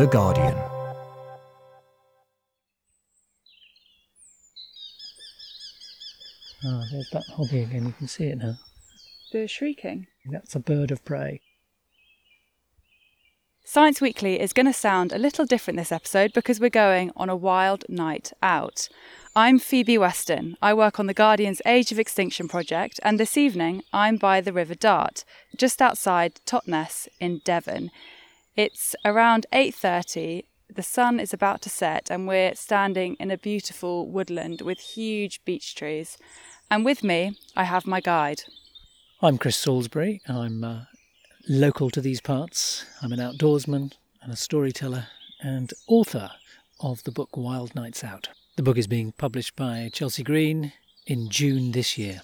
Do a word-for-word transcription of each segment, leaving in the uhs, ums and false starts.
The Guardian. Ah, there's that hobby again, you can see it now. The shrieking. That's a bird of prey. Science Weekly is going to sound a little different this episode because we're going on a wild night out. I'm Phoebe Weston. I work on the Guardian's Age of Extinction project, and this evening I'm by the River Dart, just outside Totnes in Devon. It's around eight thirty, the sun is about to set, and we're standing in a beautiful woodland with huge beech trees. And with me, I have my guide. I'm Chris Salisbury. I'm uh... local to these parts. I'm an outdoorsman and a storyteller and author of the book Wild Nights Out. The book is being published by Chelsea Green in June this year.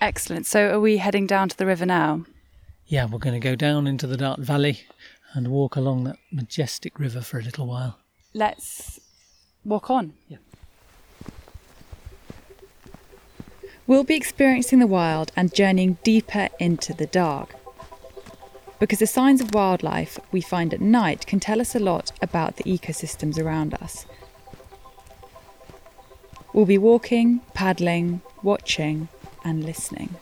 Excellent. So are we heading down to the river now? Yeah, we're going to go down into the Dart Valley and walk along that majestic river for a little while. Let's walk on. Yeah. We'll be experiencing the wild and journeying deeper into the dark, because the signs of wildlife we find at night can tell us a lot about the ecosystems around us. We'll be walking, paddling, watching, and listening.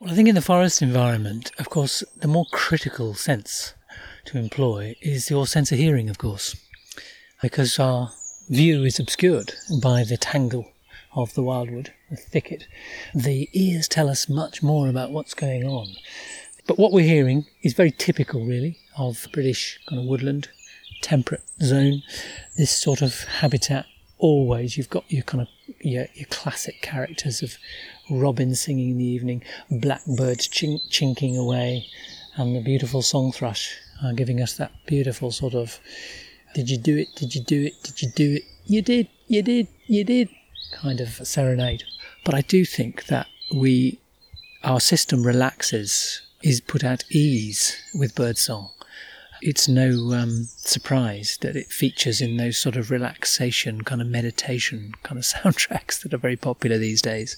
Well, I think in the forest environment, of course, the more critical sense to employ is your sense of hearing, of course, because our view is obscured by the tangle of the wildwood, the thicket. The ears tell us much more about what's going on. But what we're hearing is very typical, really, of British kind of woodland, temperate zone. This sort of habitat, always, you've got your kind of your, your classic characters of robin singing in the evening, blackbirds chink, chinking away, and the beautiful song thrush are giving us that beautiful sort of, did you do it, did you do it, did you do it, you did, you did, you did, kind of serenade. But I do think that we, our system relaxes, is put at ease with birdsong. It's no um, surprise that it features in those sort of relaxation, kind of meditation kind of soundtracks that are very popular these days.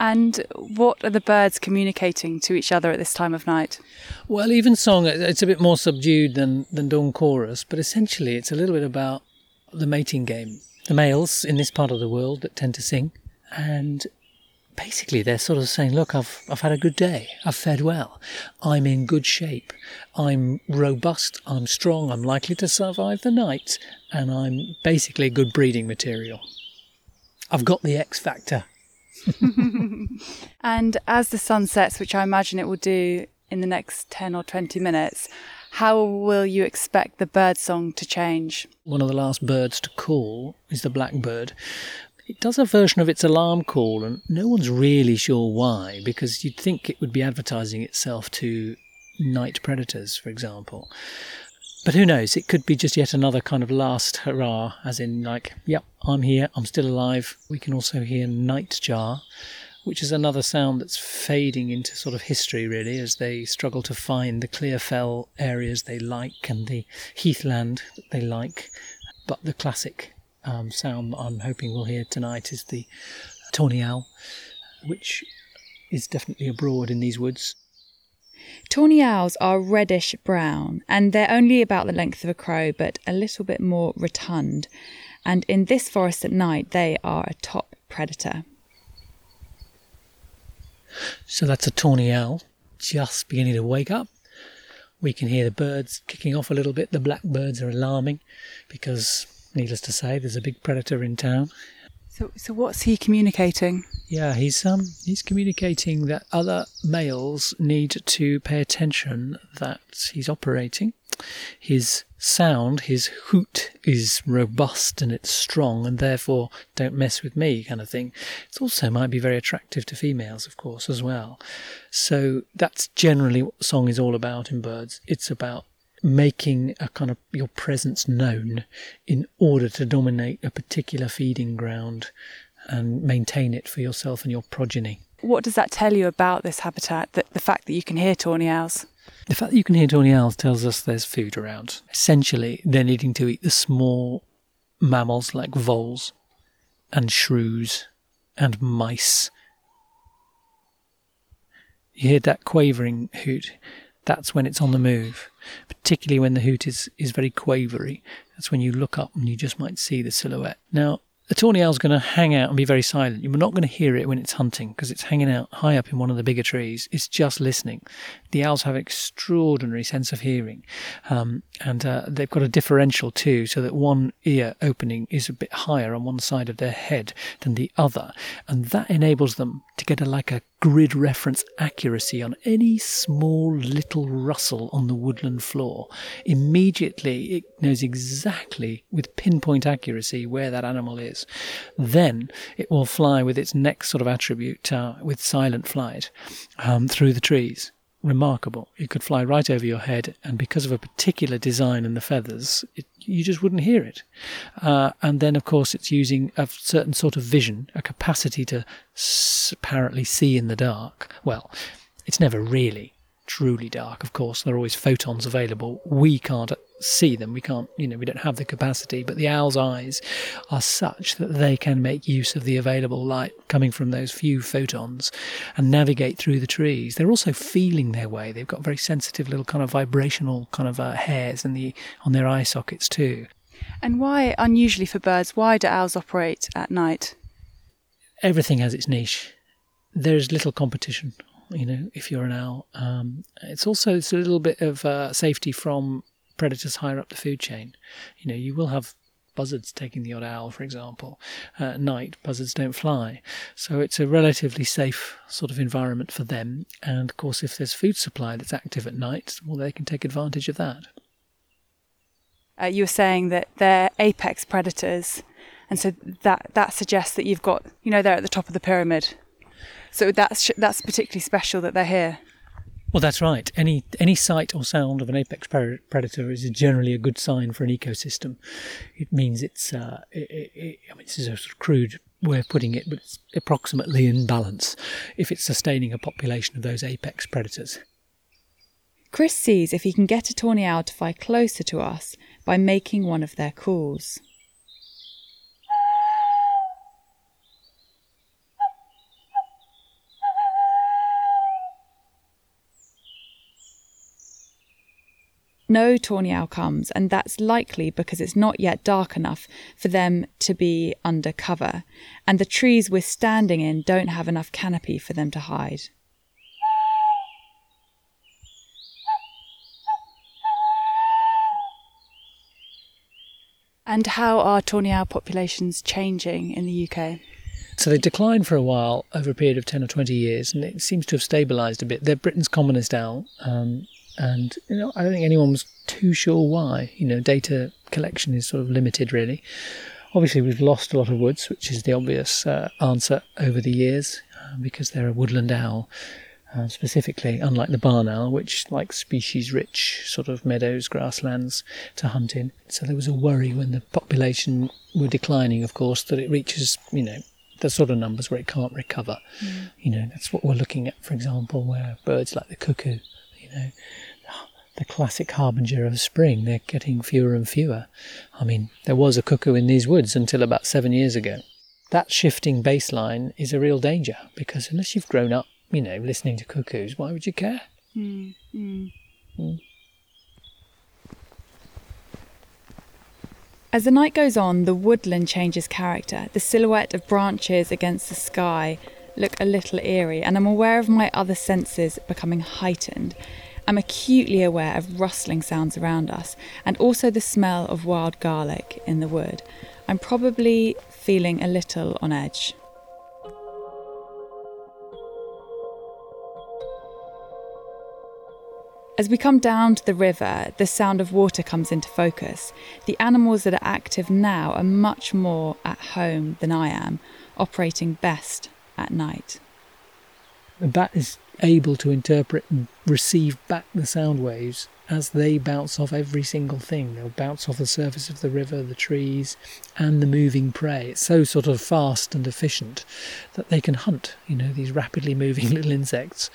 And what are the birds communicating to each other at this time of night? Well, evensong, it's a bit more subdued than, than dawn chorus, but essentially it's a little bit about the mating game. The males in this part of the world that tend to sing, and basically they're sort of saying, look, I've I've had a good day, I've fared well, I'm in good shape, I'm robust, I'm strong, I'm likely to survive the night, and I'm basically good breeding material. I've got the X factor. And as the sun sets, which I imagine it will do in the next ten or twenty minutes, how will you expect the bird song to change? One of the last birds to call is the blackbird. It does a version of its alarm call, and no one's really sure why, because you'd think it would be advertising itself to night predators, for example. But who knows? It could be just yet another kind of last hurrah, as in like, yep, I'm here, I'm still alive. We can also hear nightjar, which is another sound that's fading into sort of history, really, as they struggle to find the clear fell areas they like and the heathland that they like. But the classic um, sound that I'm hoping we'll hear tonight is the tawny owl, which is definitely abroad in these woods. Tawny owls are reddish-brown, and they're only about the length of a crow, but a little bit more rotund. And in this forest at night, they are a top predator. So that's a tawny owl just beginning to wake up. We can hear the birds kicking off a little bit. The blackbirds are alarming because, needless to say, there's a big predator in town. So so what's he communicating? Yeah, he's um he's communicating that other males need to pay attention that he's operating. His sound, his hoot, is robust and it's strong, and therefore don't mess with me kind of thing. It also might be very attractive to females, of course, as well. So that's generally what the song is all about in birds. It's about making a kind of your presence known in order to dominate a particular feeding ground and maintain it for yourself and your progeny. What does that tell you about this habitat, that the fact that you can hear tawny owls? The fact that you can hear tawny owls tells us there's food around. Essentially, they're needing to eat the small mammals like voles and shrews and mice. you hear that quavering hoot, that's when it's on the move, particularly when the hoot is, is very quavery. That's when you look up and you just might see the silhouette. Now, the tawny owl's going to hang out and be very silent. You're not going to hear it when it's hunting because it's hanging out high up in one of the bigger trees. It's just listening. The owls have extraordinary sense of hearing, um, and uh, they've got a differential too, so that one ear opening is a bit higher on one side of their head than the other, and that enables them to get a, like a grid reference accuracy on any small little rustle on the woodland floor. Immediately it knows exactly with pinpoint accuracy where that animal is. Then it will fly with its next sort of attribute, uh, with silent flight, um, through the trees. Remarkable. It could fly right over your head, and because of a particular design in the feathers, it, you just wouldn't hear it. Uh, and then, of course, it's using a certain sort of vision, a capacity to s- apparently see in the dark. Well, it's never really truly dark, of course. There are always photons available. We can't see them. We can't, you know, we don't have the capacity, but the owl's eyes are such that they can make use of the available light coming from those few photons and navigate through the trees. They're also feeling their way. They've got very sensitive little kind of vibrational kind of uh, hairs in the on their eye sockets too. And why, unusually for birds, why do owls operate at night? Everything has its niche. There's little competition, you know, if you're an owl. Um, it's also it's a little bit of uh, safety from predators higher up the food chain. You know, you will have buzzards taking the odd owl, for example. Uh, at night, buzzards don't fly. So it's a relatively safe sort of environment for them. And of course, if there's food supply that's active at night, well, they can take advantage of that. Uh, you were saying that they're apex predators. And so that, that suggests that you've got, you know, they're at the top of the pyramid. So that's that's particularly special that they're here. Well, that's right. Any any sight or sound of an apex predator is generally a good sign for an ecosystem. It means it's, uh, it, it, I mean, this is a sort of crude way of putting it, but it's approximately in balance if it's sustaining a population of those apex predators. Chris sees if he can get a tawny owl to fly closer to us by making one of their calls. No tawny owl comes, and that's likely because it's not yet dark enough for them to be under cover, and the trees we're standing in don't have enough canopy for them to hide. And how are tawny owl populations changing in the U K? So they declined for a while over a period of ten or twenty years, and it seems to have stabilised a bit. They're Britain's commonest owl, um, and you know, I don't think anyone was too sure why. You know, data collection is sort of limited, really. Obviously, we've lost a lot of woods, which is the obvious uh, answer over the years, uh, because they're a woodland owl, uh, specifically, unlike the barn owl, which likes species-rich sort of meadows, grasslands to hunt in. So there was a worry when the population were declining, of course, that it reaches, you know, the sort of numbers where it can't recover. Mm. You know, that's what we're looking at, for example, where birds like the cuckoo, know, the classic harbinger of spring, they're getting fewer and fewer. I mean, there was a cuckoo in these woods until about seven years ago. That shifting baseline is a real danger, because unless you've grown up, you know, listening to cuckoos, why would you care? Mm, mm. Mm. As the night goes on, the woodland changes character. The silhouette of branches against the sky look a little eerie, and I'm aware of my other senses becoming heightened. I'm acutely aware of rustling sounds around us, and also the smell of wild garlic in the wood. I'm probably feeling a little on edge. As we come down to the river, the sound of water comes into focus. The animals that are active now are much more at home than I am, operating best at night. The bat is able to interpret and receive back the sound waves as they bounce off every single thing. They'll bounce off the surface of the river, the trees, and the moving prey. It's so sort of fast and efficient that they can hunt, you know, these rapidly moving little insects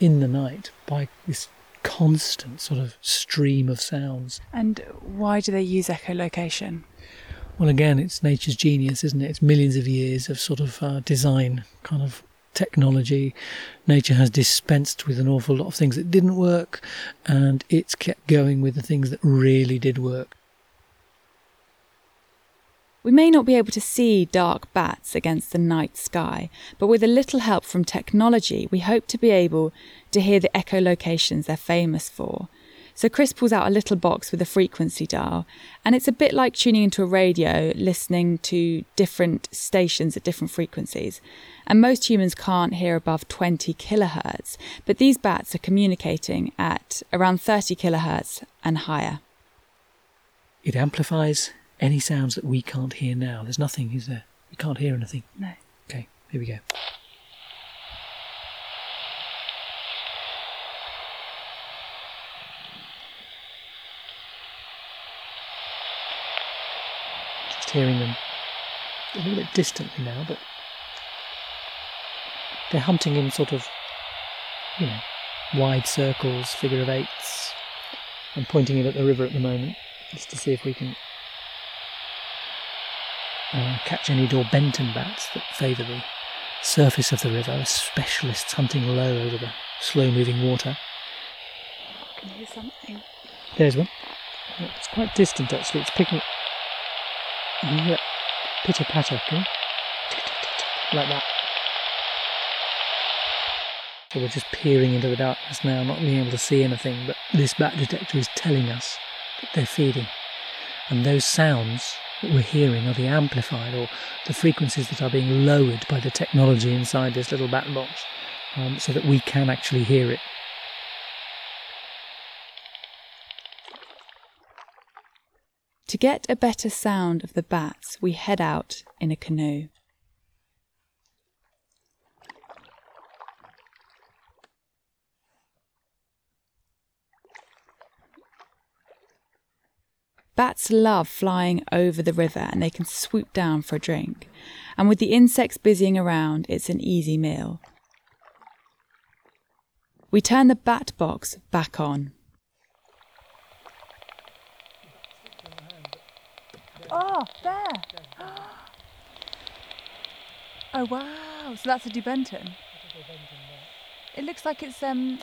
in the night by this constant sort of stream of sounds. And why do they use echolocation? Well, again, it's nature's genius, isn't it? It's millions of years of sort of uh, design kind of technology. Nature has dispensed with an awful lot of things that didn't work, and it's kept going with the things that really did work. We may not be able to see dark bats against the night sky, but with a little help from technology, we hope to be able to hear the echolocations they're famous for. So Chris pulls out a little box with a frequency dial, and it's a bit like tuning into a radio, listening to different stations at different frequencies. And most humans can't hear above twenty kilohertz, but these bats are communicating at around thirty kilohertz and higher. It amplifies any sounds that we can't hear now. There's nothing, is there? We can't hear anything. No. Okay, here we go. Just hearing them a little bit distantly now, but they're hunting in sort of, you know, wide circles, figure of eights. I'm pointing it at the river at the moment, just to see if we can Uh, catch any Daubenton bats that favour the surface of the river, specialists hunting low over the slow-moving water. I can hear something. There's one. It's quite distant, actually. It's picking... You can hear it pitter-patter, can you? Like that. So we're just peering into the darkness now, not being able to see anything, but this bat detector is telling us that they're feeding. And those sounds that we're hearing are the amplified, or the frequencies that are being lowered by the technology inside this little bat box, um, so that we can actually hear it. To get a better sound of the bats, we head out in a canoe. Bats love flying over the river, and they can swoop down for a drink. And with the insects busying around, it's an easy meal. We turn the bat box back on. Oh, there! Oh, wow! So that's a Daubenton. It looks like it's um,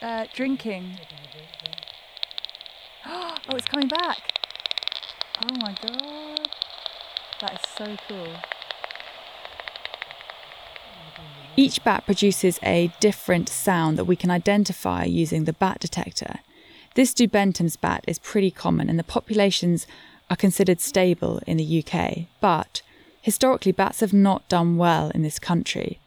uh, drinking. Oh, it's coming back. Oh my god. That is so cool. Each bat produces a different sound that we can identify using the bat detector. This Daubenton's bat is pretty common, and the populations are considered stable in the U K, but historically bats have not done well in this country.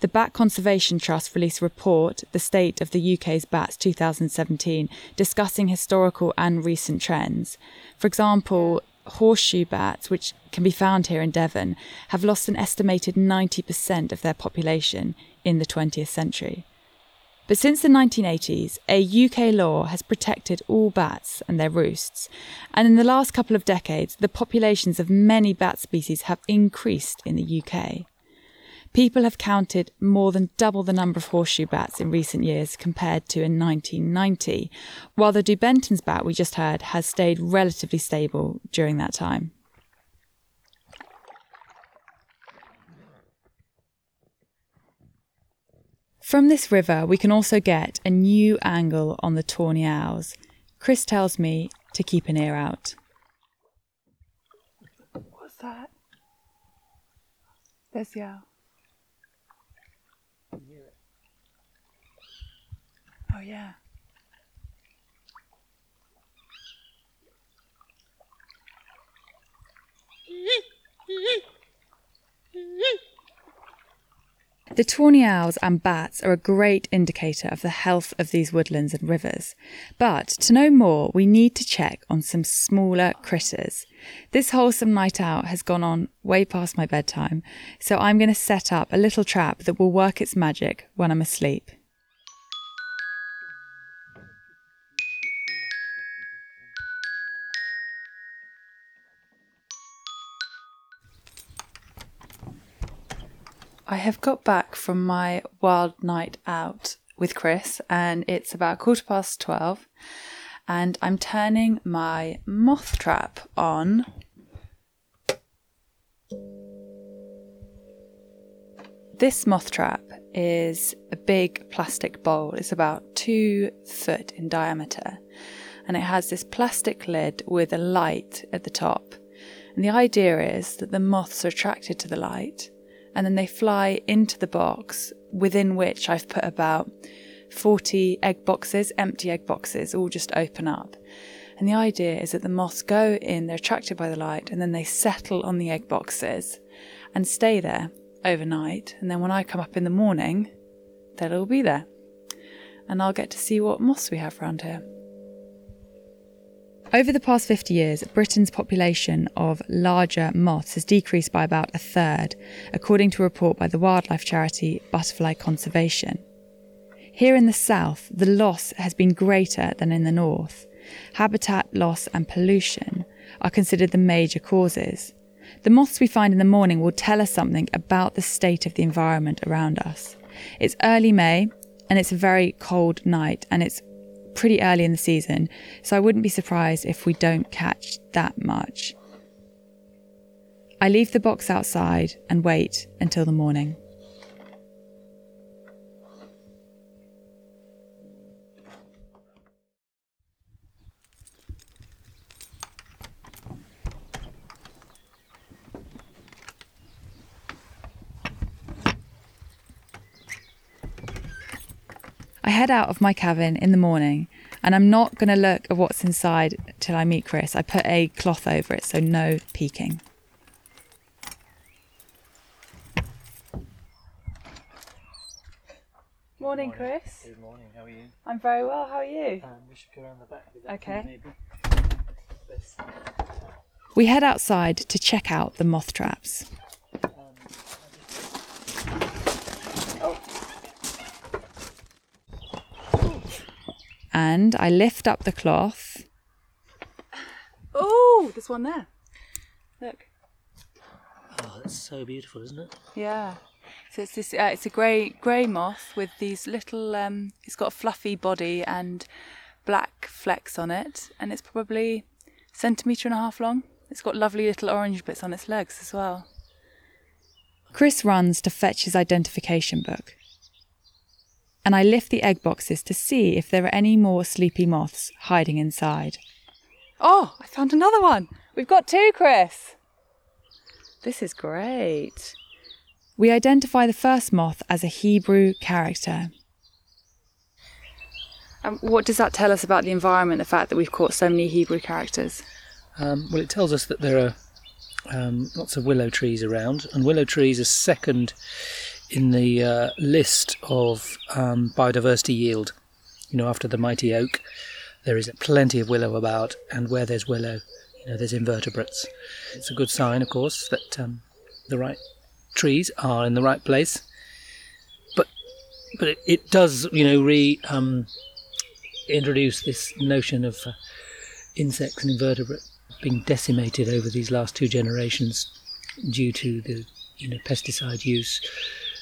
The Bat Conservation Trust released a report, The State of the U K's Bats twenty seventeen, discussing historical and recent trends. For example, horseshoe bats, which can be found here in Devon, have lost an estimated ninety percent of their population in the twentieth century. But since the nineteen eighties, a U K law has protected all bats and their roosts. And in the last couple of decades, the populations of many bat species have increased in the U K. People have counted more than double the number of horseshoe bats in recent years compared to in nineteen ninety, while the Daubenton's bat we just heard has stayed relatively stable during that time. From this river, we can also get a new angle on the tawny owls. Chris tells me to keep an ear out. What's that? There's the owl. Oh yeah. The tawny owls and bats are a great indicator of the health of these woodlands and rivers. But to know more, we need to check on some smaller critters. This wholesome night out has gone on way past my bedtime, so I'm going to set up a little trap that will work its magic when I'm asleep. I have got back from my wild night out with Chris, and it's about quarter past twelve, and I'm turning my moth trap on. This moth trap is a big plastic bowl. It's about two foot in diameter, and it has this plastic lid with a light at the top. And the idea is that the moths are attracted to the light, and then they fly into the box, within which I've put about forty egg boxes, empty egg boxes, all just open up. And the idea is that the moths go in, they're attracted by the light, and then they settle on the egg boxes and stay there overnight. And then when I come up in the morning, they'll all be there. And I'll get to see what moths we have around here. Over the past fifty years, Britain's population of larger moths has decreased by about a third, according to a report by the wildlife charity Butterfly Conservation. Here in the south, the loss has been greater than in the north. Habitat loss and pollution are considered the major causes. The moths we find in the morning will tell us something about the state of the environment around us. It's early May, and it's a very cold night, and it's pretty early in the season, so I wouldn't be surprised if we don't catch that much. I leave the box outside and wait until the morning. I head out of my cabin in the morning, and I'm not going to look at what's inside till I meet Chris. I put a cloth over it, so no peeking. Morning, morning, Chris. Good morning, how are you? I'm very well, how are you? Um, we should go around the back with that. Okay. Maybe. We head outside to check out the moth traps. And I lift up the cloth. Oh, there's one there. Look. Oh, that's so beautiful, isn't it? Yeah. So it's this. Uh, it's a grey grey moth with these little. Um, it's got a fluffy body and black flecks on it, and it's probably a centimetre and a half long. It's got lovely little orange bits on its legs as well. Chris runs to fetch his identification book. And I lift the egg boxes to see if there are any more sleepy moths hiding inside. Oh, I found another one! We've got two, Chris! This is great. We identify the first moth as a Hebrew character. Um, what does that tell us about the environment, the fact that we've caught so many Hebrew characters? Um, well, it tells us that there are um, lots of willow trees around, and willow trees are second in the uh, list of um, biodiversity yield. You know, after the mighty oak, there is plenty of willow about, and where there's willow, you know, there's invertebrates. It's a good sign, of course, that um, the right trees are in the right place. But but it, it does, you know, re um, introduce this notion of uh, insects and invertebrates being decimated over these last two generations due to the, you know, pesticide use,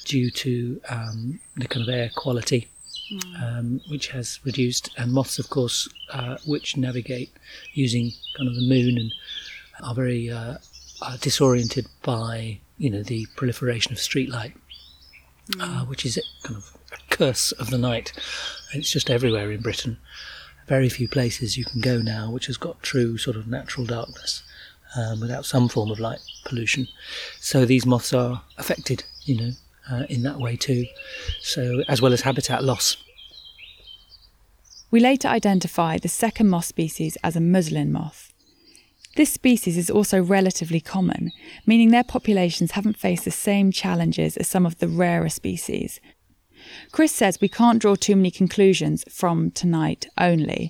due to um, the kind of air quality, mm. um, which has reduced, and moths, of course, uh, which navigate using kind of the moon and are very uh, are disoriented by, you know, the proliferation of streetlight, mm. uh, which is kind of a curse of the night. It's just everywhere in Britain. Very few places you can go now which has got true sort of natural darkness um, without some form of light pollution. So these moths are affected, you know, Uh, in that way too, so as well as habitat loss. We later identify the second moth species as a muslin moth. This species is also relatively common, meaning their populations haven't faced the same challenges as some of the rarer species. Chris says we can't draw too many conclusions from tonight only.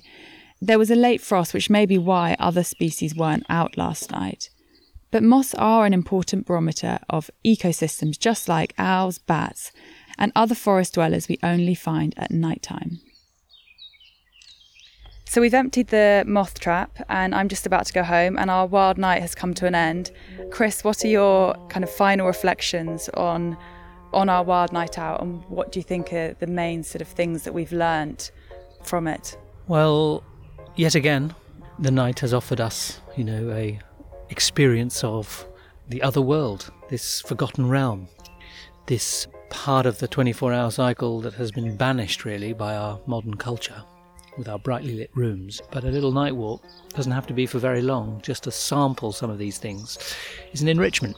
There was a late frost, which may be why other species weren't out last night. But moths are an important barometer of ecosystems, just like owls, bats, and other forest dwellers we only find at night time. So we've emptied the moth trap, and I'm just about to go home, and our wild night has come to an end. Chris, what are your kind of final reflections on, on our wild night out, and what do you think are the main sort of things that we've learnt from it? Well, yet again, the night has offered us, you know, a experience of the other world, this forgotten realm, this part of the twenty-four hour cycle that has been banished, really, by our modern culture, with our brightly lit rooms. But a little night walk doesn't have to be for very long. Just to sample some of these things is an enrichment.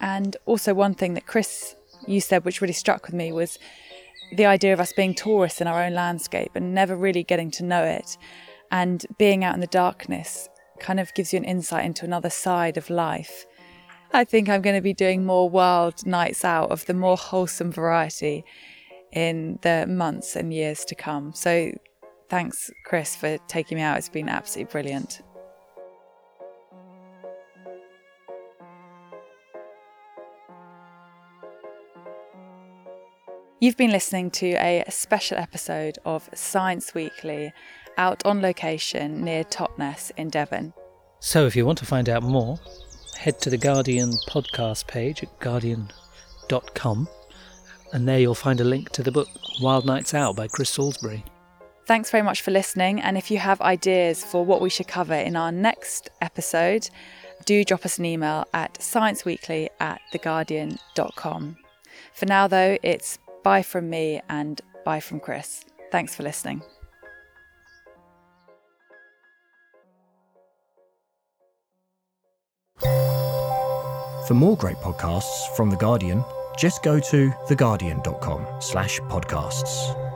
And also one thing that, Chris, you said, which really struck with me, was the idea of us being tourists in our own landscape and never really getting to know it. And being out in the darkness kind of gives you an insight into another side of life. I think I'm going to be doing more wild nights out of the more wholesome variety in the months and years to come. So thanks, Chris, for taking me out. It's been absolutely brilliant. You've been listening to a special episode of Science Weekly, out on location near Totnes in Devon. So if you want to find out more, head to the Guardian podcast page at guardian dot com, and there you'll find a link to the book Wild Nights Out by Chris Salisbury. Thanks very much for listening, and if you have ideas for what we should cover in our next episode, do drop us an email at scienceweekly at theguardian dot com. For now, though, it's bye from me and bye from Chris. Thanks for listening. For more great podcasts from The Guardian, just go to theguardian dot com slash podcasts.